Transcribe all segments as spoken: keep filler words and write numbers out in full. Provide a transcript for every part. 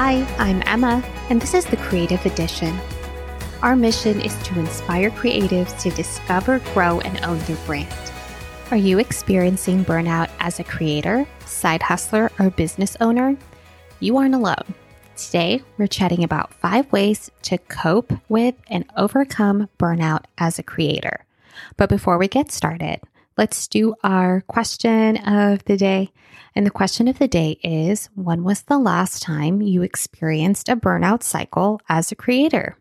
Hi, I'm Emma, and this is the Creative Edition. Our mission is to inspire creatives to discover, grow, and own their brand. Are you experiencing burnout as a creator, side hustler, or business owner? You aren't alone. Today, we're chatting about five ways to cope with and overcome burnout as a creator. But before we get started, let's do our question of the day. And the question of the day is, when was the last time you experienced a burnout cycle as a creator?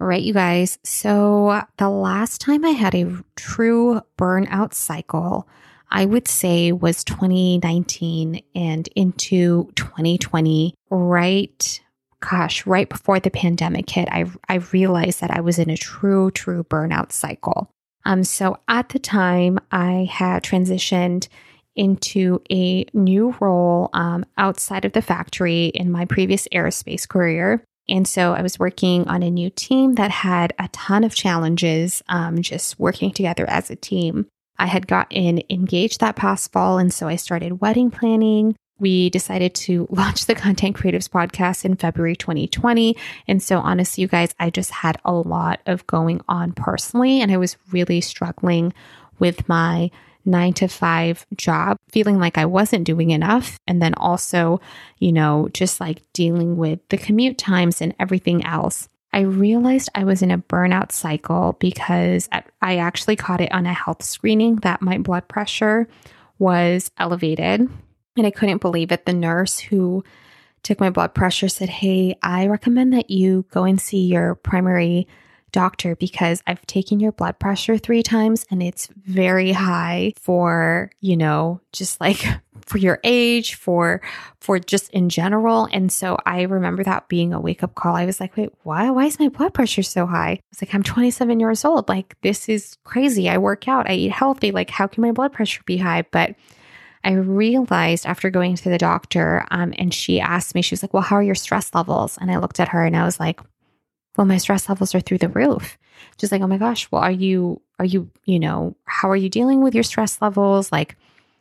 All right, you guys. So the last time I had a true burnout cycle, I would say was twenty nineteen and into twenty twenty, right? Gosh, right before the pandemic hit, I I realized that I was in a true, true burnout cycle. Um, so at the time, I had transitioned into a new role um, outside of the factory in my previous aerospace career. And so I was working on a new team that had a ton of challenges, um, just working together as a team. I had gotten engaged that past fall, and so I started wedding planning. We decided to launch the Content Creatives podcast in February twenty twenty. And so honestly, you guys, I just had a lot of going on personally, and I was really struggling with my nine to five job, feeling like I wasn't doing enough. And then also, you know, just like dealing with the commute times and everything else. I realized I was in a burnout cycle because I actually caught it on a health screening that my blood pressure was elevated. And I couldn't believe it. The nurse who took my blood pressure said, "Hey, I recommend that you go and see your primary doctor because I've taken your blood pressure three times and it's very high for, you know, just like for your age, for, for just in general." And so I remember that being a wake up call. I was like, wait, why, why is my blood pressure so high? I was like, I'm twenty-seven years old. Like, this is crazy. I work out, I eat healthy. Like, how can my blood pressure be high? But I realized after going to the doctor, um, and she asked me, she was like, "Well, how are your stress levels?" And I looked at her and I was like, "Well, my stress levels are through the roof." Just like, "Oh my gosh, well, are you, are you, you know, how are you dealing with your stress levels? Like,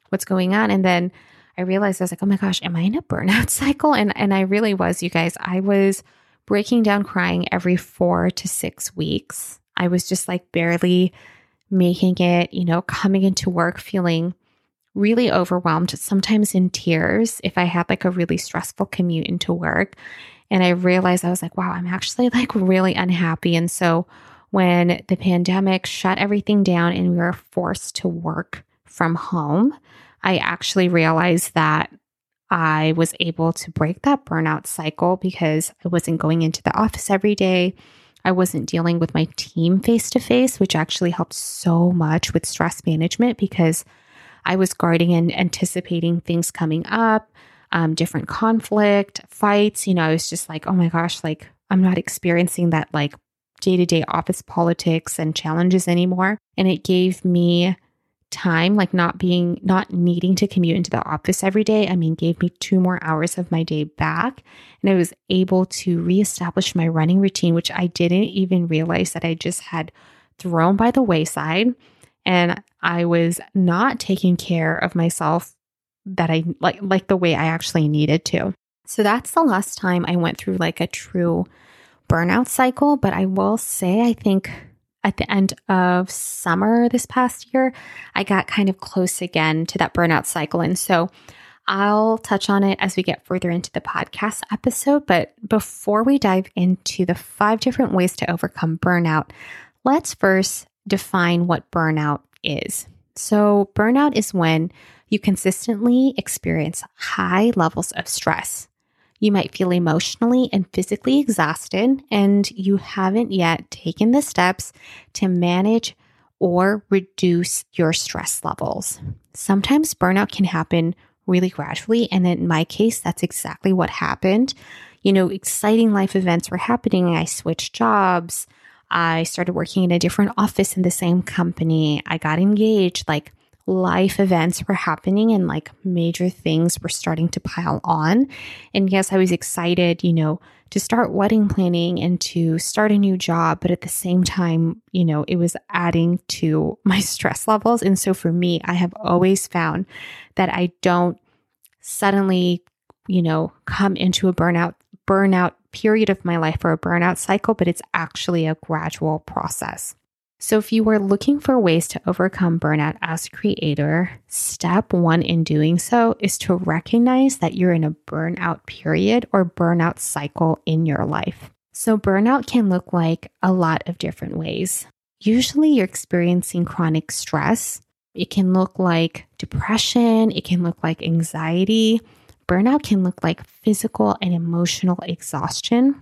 what's going on?" And then I realized I was like, oh my gosh, am I in a burnout cycle? And, and I really was, you guys. I was breaking down crying every four to six weeks. I was just like barely making it, you know, coming into work, feeling really overwhelmed, sometimes in tears if I had like a really stressful commute into work. And I realized, I was like, wow, I'm actually like really unhappy. And so when the pandemic shut everything down and we were forced to work from home, I actually realized that I was able to break that burnout cycle because I wasn't going into the office every day. I wasn't dealing with my team face to face, which actually helped so much with stress management because I was guarding and anticipating things coming up. Um, different conflict, fights, you know, I was just like, oh my gosh, like I'm not experiencing that like day-to-day office politics and challenges anymore. And it gave me time, like not being, not needing to commute into the office every day. I mean, gave me two more hours of my day back. And I was able to reestablish my running routine, which I didn't even realize that I just had thrown by the wayside. And I was not taking care of myself that I like, like the way I actually needed to. So that's the last time I went through like a true burnout cycle. But I will say, I think at the end of summer this past year, I got kind of close again to that burnout cycle. And so I'll touch on it as we get further into the podcast episode. But before we dive into the five different ways to overcome burnout, let's first define what burnout is. So burnout is when you consistently experience high levels of stress. You might feel emotionally and physically exhausted, and you haven't yet taken the steps to manage or reduce your stress levels. Sometimes burnout can happen really gradually, and in my case, that's exactly what happened. You know, exciting life events were happening. I switched jobs. I started working in a different office in the same company. I got engaged. Like, life events were happening and like major things were starting to pile on. And yes, I was excited, you know, to start wedding planning and to start a new job. But at the same time, you know, it was adding to my stress levels. And so for me, I have always found that I don't suddenly, you know, come into a burnout burnout period of my life or a burnout cycle, but it's actually a gradual process. So if you were looking for ways to overcome burnout as a creator, step one in doing so is to recognize that you're in a burnout period or burnout cycle in your life. So burnout can look like a lot of different ways. Usually you're experiencing chronic stress. It can look like depression. It can look like anxiety. Burnout can look like physical and emotional exhaustion.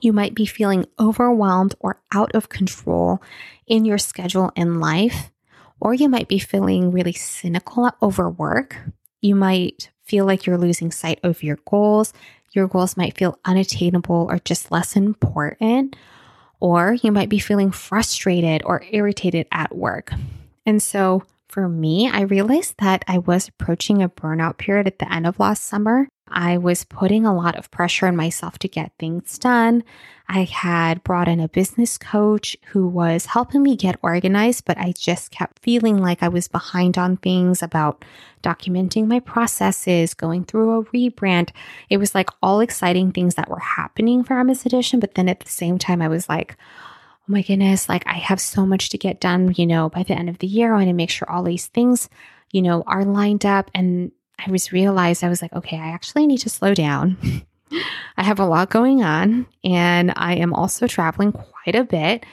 You might be feeling overwhelmed or out of control in your schedule and life, or you might be feeling really cynical over work. You might feel like you're losing sight of your goals. Your goals might feel unattainable or just less important, or you might be feeling frustrated or irritated at work. And so for me, I realized that I was approaching a burnout period at the end of last summer. I was putting a lot of pressure on myself to get things done. I had brought in a business coach who was helping me get organized, but I just kept feeling like I was behind on things about documenting my processes, going through a rebrand. It was like all exciting things that were happening for Emma's Edition, but then at the same time, I was like, oh my goodness, like I have so much to get done, you know, by the end of the year. I want to make sure all these things, you know, are lined up. And I was realized, I was like, okay, I actually need to slow down. I have a lot going on and I am also traveling quite a bit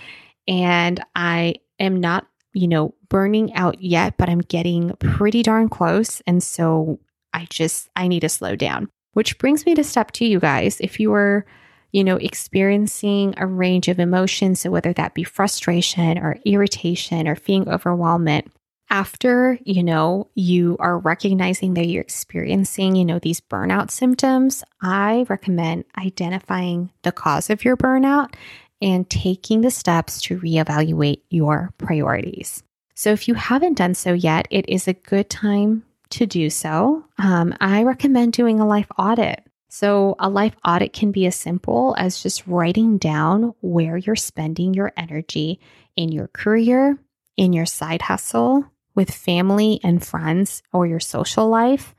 and I am not, you know, burning out yet, but I'm getting pretty darn close. And so I just, I need to slow down, which brings me to step two, you guys. If you were, you know, experiencing a range of emotions, so whether that be frustration or irritation or feeling overwhelmed, after, you know, you are recognizing that you're experiencing, you know, these burnout symptoms, I recommend identifying the cause of your burnout and taking the steps to reevaluate your priorities. So if you haven't done so yet, it is a good time to do so. Um, I recommend doing a life audit. So a life audit can be as simple as just writing down where you're spending your energy in your career, in your side hustle, with family and friends or your social life,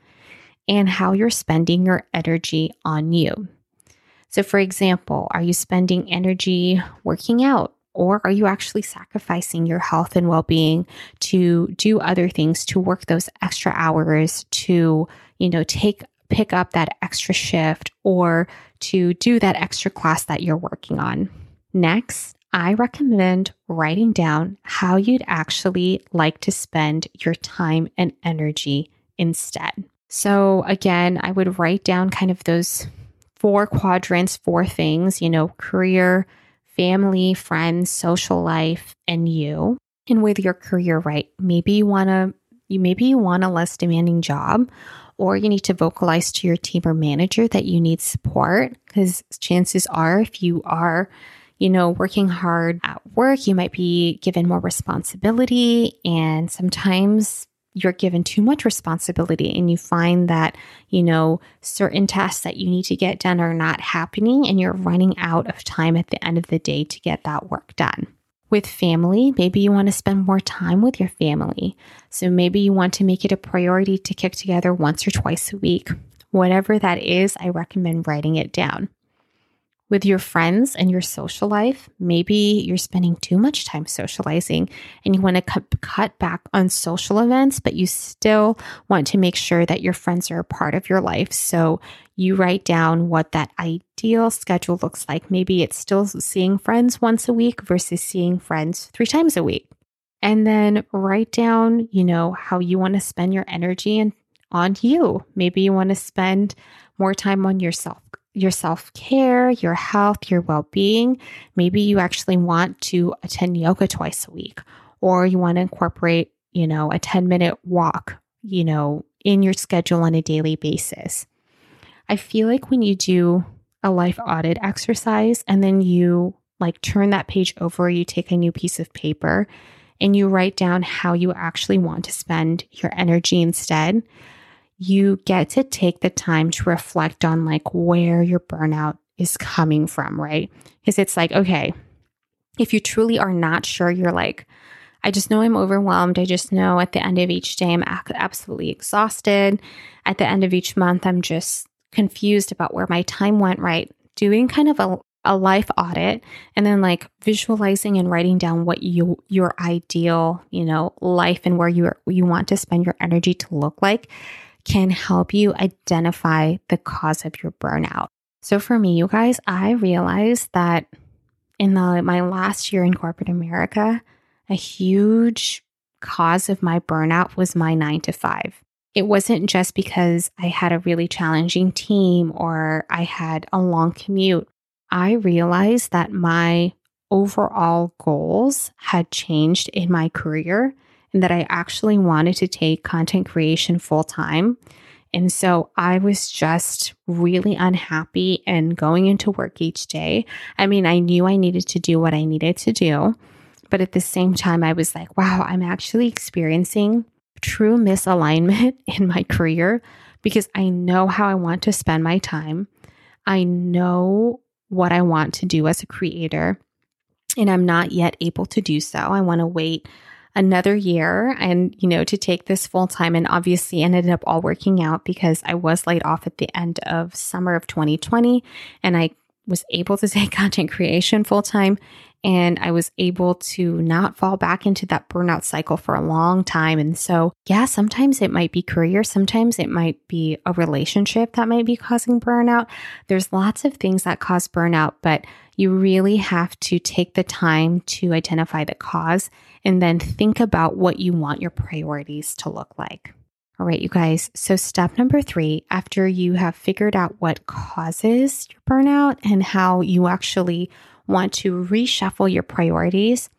and how you're spending your energy on you. So for example, are you spending energy working out, or are you actually sacrificing your health and well-being to do other things, to work those extra hours, to, you know, take pick up that extra shift or to do that extra class that you're working on? Next, I recommend writing down how you'd actually like to spend your time and energy instead. So again, I would write down kind of those four quadrants, four things, you know, career, family, friends, social life, and you. And with your career, right, maybe you want to, you maybe you want a less demanding job, or you need to vocalize to your team or manager that you need support, because chances are if you are, you know, working hard at work, you might be given more responsibility, and sometimes you're given too much responsibility and you find that, you know, certain tasks that you need to get done are not happening and you're running out of time at the end of the day to get that work done. With family, maybe you want to spend more time with your family. So maybe you want to make it a priority to kick together once or twice a week. Whatever that is, I recommend writing it down. With your friends and your social life, maybe you're spending too much time socializing and you want to cut, cut back on social events, but you still want to make sure that your friends are a part of your life. So you write down what that ideal schedule looks like. Maybe it's still seeing friends once a week versus seeing friends three times a week. And then write down, you know, how you want to spend your energy and on you. Maybe you want to spend more time on yourself. Your self-care, your health, your well-being. Maybe you actually want to attend yoga twice a week, or you want to incorporate, you know, a ten minute walk, you know, in your schedule on a daily basis. I feel like when you do a life audit exercise and then you like turn that page over, you take a new piece of paper and you write down how you actually want to spend your energy instead, you get to take the time to reflect on like where your burnout is coming from, right? Because it's like, okay, if you truly are not sure, you're like, I just know I'm overwhelmed. I just know at the end of each day, I'm absolutely exhausted. At the end of each month, I'm just confused about where my time went, right? Doing kind of a, a life audit and then like visualizing and writing down what you, your ideal, you know, life and where you are, you want to spend your energy to look like can help you identify the cause of your burnout. So for me, you guys, I realized that in the, my last year in corporate America, a huge cause of my burnout was my nine to five. It wasn't just because I had a really challenging team or I had a long commute. I realized that my overall goals had changed in my career and that I actually wanted to take content creation full time. And so I was just really unhappy and going into work each day. I mean, I knew I needed to do what I needed to do, but at the same time, I was like, wow, I'm actually experiencing true misalignment in my career because I know how I want to spend my time. I know what I want to do as a creator, and I'm not yet able to do so. I want to wait another year and, you know, to take this full time, and obviously ended up all working out because I was laid off at the end of summer of twenty twenty and I was able to take content creation full time. And I was able to not fall back into that burnout cycle for a long time. And so, yeah, sometimes it might be career. Sometimes it might be a relationship that might be causing burnout. There's lots of things that cause burnout, but you really have to take the time to identify the cause and then think about what you want your priorities to look like. All right, you guys. So step number three, after you have figured out what causes your burnout and how you actually want to reshuffle your priorities,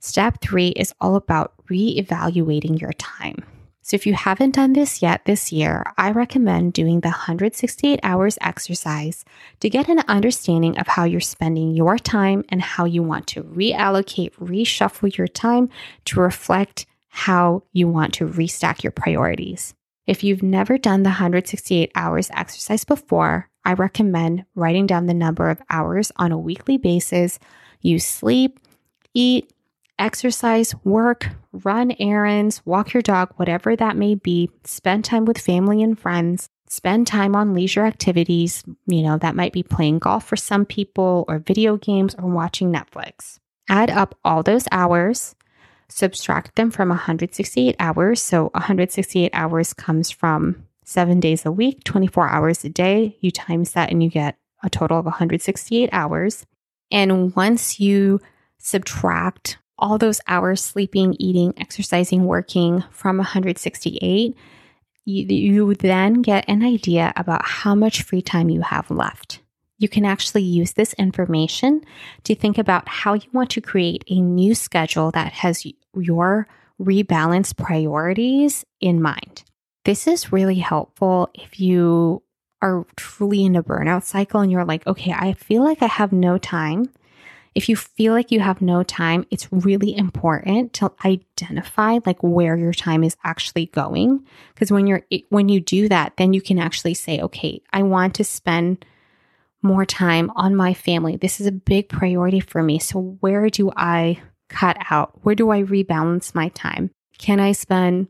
step three is all about reevaluating your time. So if you haven't done this yet this year, I recommend doing the one hundred sixty-eight hours exercise to get an understanding of how you're spending your time and how you want to reallocate, reshuffle your time to reflect how you want to restack your priorities. If you've never done the one hundred sixty-eight hours exercise before, I recommend writing down the number of hours on a weekly basis you sleep, eat, exercise, work, run errands, walk your dog, whatever that may be, spend time with family and friends, spend time on leisure activities, you know, that might be playing golf for some people or video games or watching Netflix. Add up all those hours, subtract them from one hundred sixty-eight hours. So one hundred sixty-eight hours comes from seven days a week, twenty-four hours a day. You times that and you get a total of one hundred sixty-eight hours. And once you subtract all those hours sleeping, eating, exercising, working from one hundred sixty-eight, you, you then get an idea about how much free time you have left. You can actually use this information to think about how you want to create a new schedule that has your rebalanced priorities in mind. This is really helpful if you are truly in a burnout cycle and you're like, okay, I feel like I have no time. If you feel like you have no time, it's really important to identify like where your time is actually going. Because when you're, when you do that, then you can actually say, okay, I want to spend more time on my family. This is a big priority for me. So where do I cut out? Where do I rebalance my time? Can I spend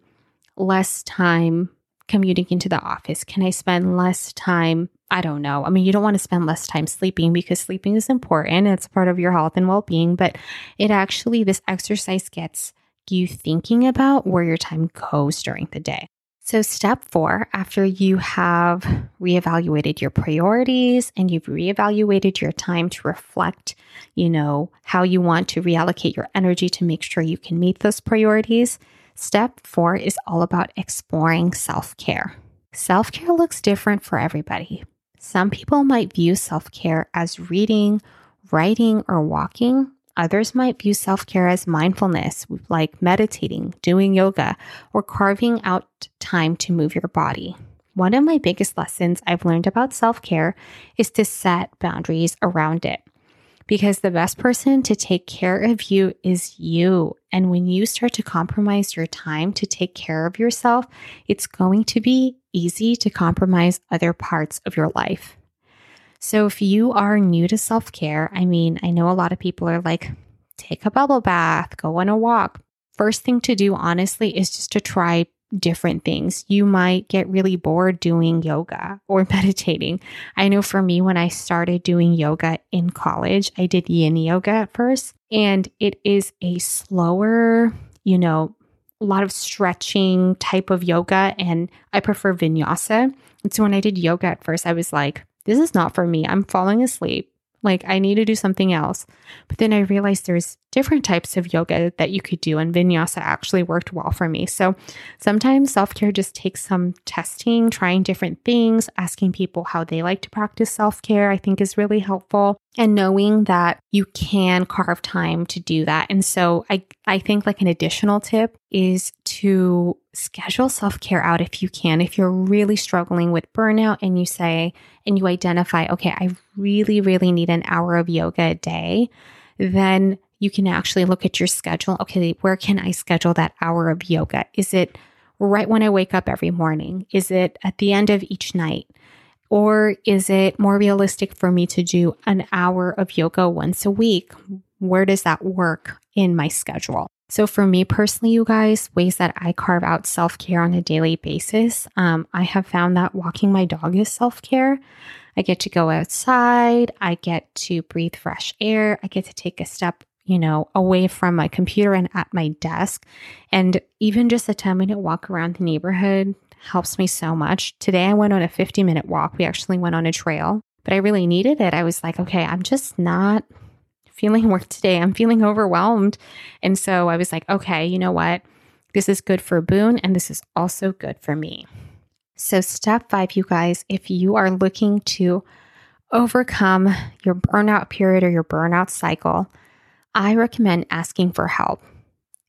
less time commuting into the office? Can I spend less time? I don't know. I mean, you don't want to spend less time sleeping because sleeping is important. It's part of your health and well-being, but it actually, this exercise gets you thinking about where your time goes during the day. So step four, after you have reevaluated your priorities and you've reevaluated your time to reflect, you know, how you want to reallocate your energy to make sure you can meet those priorities, step four is all about exploring self-care. Self-care looks different for everybody. Some people might view self-care as reading, writing, or walking. Others might view self-care as mindfulness, like meditating, doing yoga, or carving out time to move your body. One of my biggest lessons I've learned about self-care is to set boundaries around it. Because the best person to take care of you is you. And when you start to compromise your time to take care of yourself, it's going to be easy to compromise other parts of your life. So if you are new to self-care, I mean, I know a lot of people are like, take a bubble bath, go on a walk. First thing to do, honestly, is just to try different things. You might get really bored doing yoga or meditating. I know for me, when I started doing yoga in college, I did yin yoga at first, and it is a slower, you know, a lot of stretching type of yoga, and I prefer vinyasa. And so when I did yoga at first, I was like, this is not for me. I'm falling asleep. Like, I need to do something else. But then I realized there's different types of yoga that you could do, and vinyasa actually worked well for me. So sometimes self-care just takes some testing, trying different things, asking people how they like to practice self-care, I think is really helpful, and knowing that you can carve time to do that. And so I, I think like an additional tip is to schedule self-care out if you can. If you're really struggling with burnout and you say, and you identify, okay, I really, really need an hour of yoga a day, then you can actually look at your schedule. Okay, where can I schedule that hour of yoga? Is it right when I wake up every morning? Is it at the end of each night? Or is it more realistic for me to do an hour of yoga once a week? Where does that work in my schedule? So for me personally, you guys, ways that I carve out self-care on a daily basis, um, I have found that walking my dog is self-care. I get to go outside. I get to breathe fresh air. I get to take a step, you know, away from my computer and at my desk. And even just a ten minute walk around the neighborhood helps me so much. Today, I went on a fifty minute walk. We actually went on a trail, but I really needed it. I was like, okay, I'm just not feeling work today. I'm feeling overwhelmed. And so I was like, okay, you know what? This is good for Boone, and this is also good for me. So step five, you guys, if you are looking to overcome your burnout period or your burnout cycle, I recommend asking for help.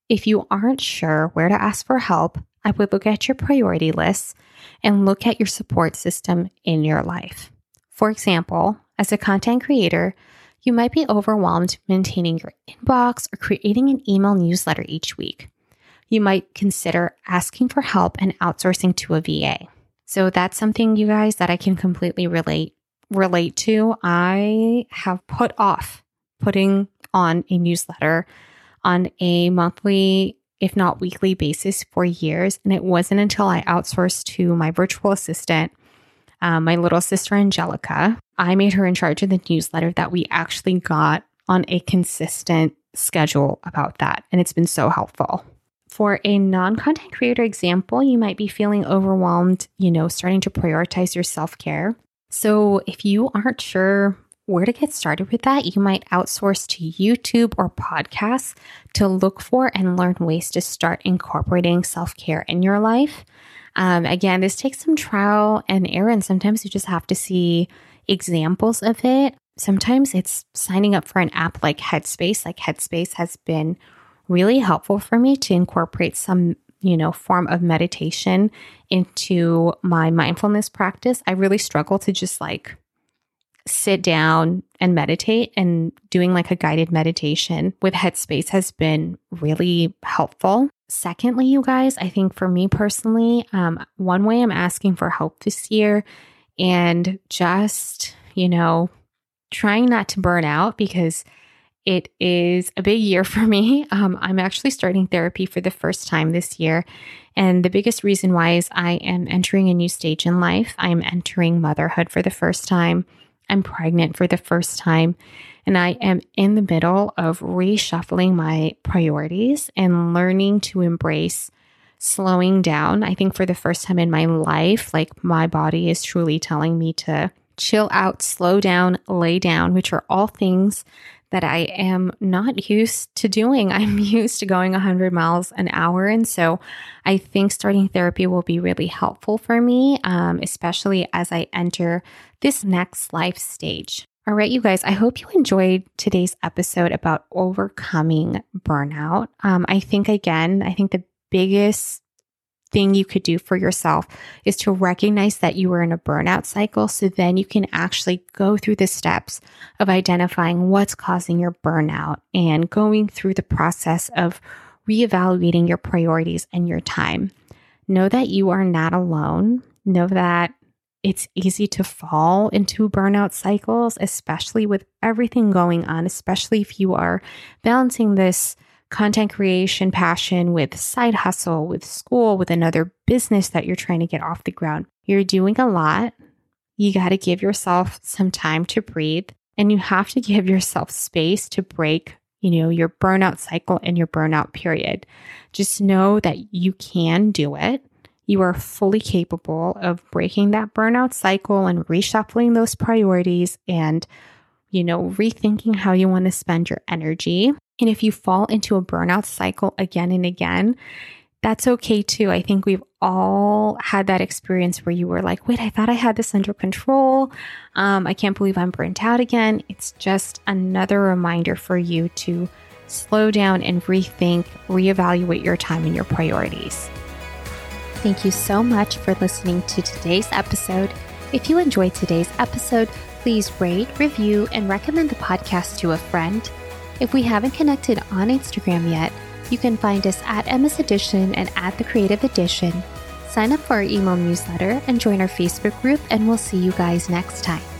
If you aren't sure where to ask for help, I would look at your priority lists and look at your support system in your life. For example, as a content creator, you might be overwhelmed maintaining your inbox or creating an email newsletter each week. You might consider asking for help and outsourcing to a V A. So that's something, you guys, that I can completely relate relate to. I have put off putting on a newsletter on a monthly, if not weekly basis for years. And it wasn't until I outsourced to my virtual assistant, um, my little sister, Angelica. I made her in charge of the newsletter that we actually got on a consistent schedule about that. And it's been so helpful. For a non-content creator example, you might be feeling overwhelmed, you know, starting to prioritize your self-care. So if you aren't sure where to get started with that, you might outsource to YouTube or podcasts to look for and learn ways to start incorporating self-care in your life. Um, again, this takes some trial and error, and sometimes you just have to see examples of it. Sometimes it's signing up for an app like Headspace. Like Headspace has been really helpful for me to incorporate some, you know, form of meditation into my mindfulness practice. I really struggle to just like sit down and meditate, and doing like a guided meditation with Headspace has been really helpful. Secondly, you guys, I think for me personally, um, one way I'm asking for help this year and just, you know, trying not to burn out, because it is a big year for me. Um, I'm actually starting therapy for the first time this year. And the biggest reason why is I am entering a new stage in life. I'm entering motherhood for the first time. I'm pregnant for the first time. And I am in the middle of reshuffling my priorities and learning to embrace slowing down. I think for the first time in my life, like my body is truly telling me to chill out, slow down, lay down, which are all things that I am not used to doing. I'm used to going one hundred miles an hour. And so I think starting therapy will be really helpful for me, um, especially as I enter this next life stage. All right, you guys, I hope you enjoyed today's episode about overcoming burnout. Um, I think, again, I think the biggest thing you could do for yourself is to recognize that you are in a burnout cycle. So then you can actually go through the steps of identifying what's causing your burnout and going through the process of reevaluating your priorities and your time. Know that you are not alone. Know that it's easy to fall into burnout cycles, especially with everything going on, especially if you are balancing this content creation passion with side hustle, with school, with another business that you're trying to get off the ground. You're doing a lot. You got to give yourself some time to breathe, and you have to give yourself space to break, you know, your burnout cycle and your burnout period. Just know that you can do it. You are fully capable of breaking that burnout cycle and reshuffling those priorities and, you know, rethinking how you want to spend your energy. And if you fall into a burnout cycle again and again, that's okay too. I think we've all had that experience where you were like, wait, I thought I had this under control. Um, I can't believe I'm burnt out again. It's just another reminder for you to slow down and rethink, reevaluate your time and your priorities. Thank you so much for listening to today's episode. If you enjoyed today's episode, please rate, review, and recommend the podcast to a friend. If we haven't connected on Instagram yet, you can find us at Emma's Edition and at The Creative Edition. Sign up for our email newsletter and join our Facebook group, and we'll see you guys next time.